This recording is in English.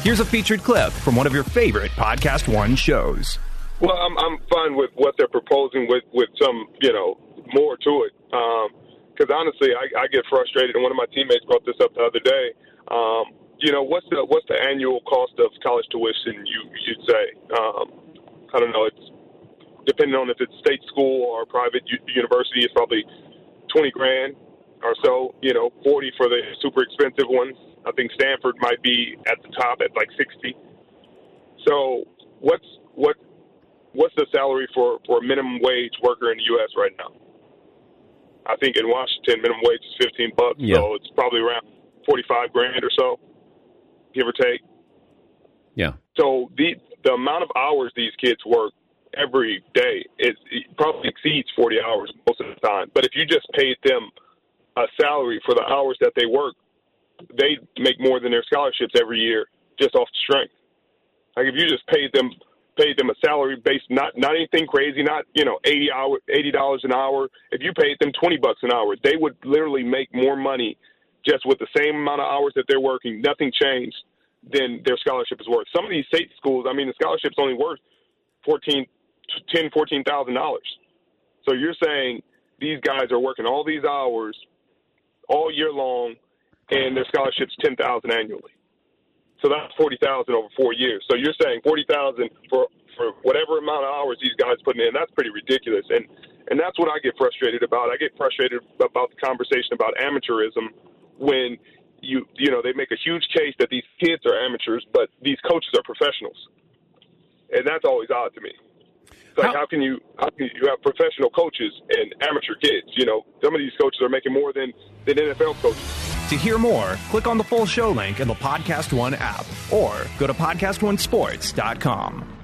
Here's a featured clip from one of your favorite Podcast One shows. Well, I'm fine with what they're proposing with some, more to it. Because honestly, I get frustrated. And one of my teammates brought this up the other day. What's the annual cost of college tuition? You'd say, I don't know. It's depending on if it's state school or private university. It's probably $20,000 or so. $40,000 for the super expensive ones. I think Stanford might be at the top at like $60,000. So what's the salary for a minimum wage worker in the U.S. right now? I think in Washington, minimum wage is $15, yeah. So it's probably around $45,000 or so, give or take. Yeah. So the amount of hours these kids work every day it probably exceeds 40 hours most of the time. But if you just paid them a salary for the hours that they work, they make more than their scholarships every year just off strength. Like if you just paid them a salary based, not anything crazy, not $80 an hour. If you paid them $20 an hour, they would literally make more money just with the same amount of hours that they're working. Nothing changed than their scholarship is worth. Some of these state schools, the scholarship's only worth $14,000. So you're saying these guys are working all these hours all year long, and their scholarship's $10,000 annually. So that's $40,000 over 4 years. So you're saying $40,000 for whatever amount of hours these guys putting in. That's pretty ridiculous, and that's what I get frustrated about. I get frustrated about the conversation about amateurism when they make a huge case that these kids are amateurs, but these coaches are professionals, and that's always odd to me. It's like how can you have professional coaches and amateur kids? Some of these coaches are making more than NFL coaches. To hear more, click on the full show link in the Podcast One app or go to PodcastOneSports.com.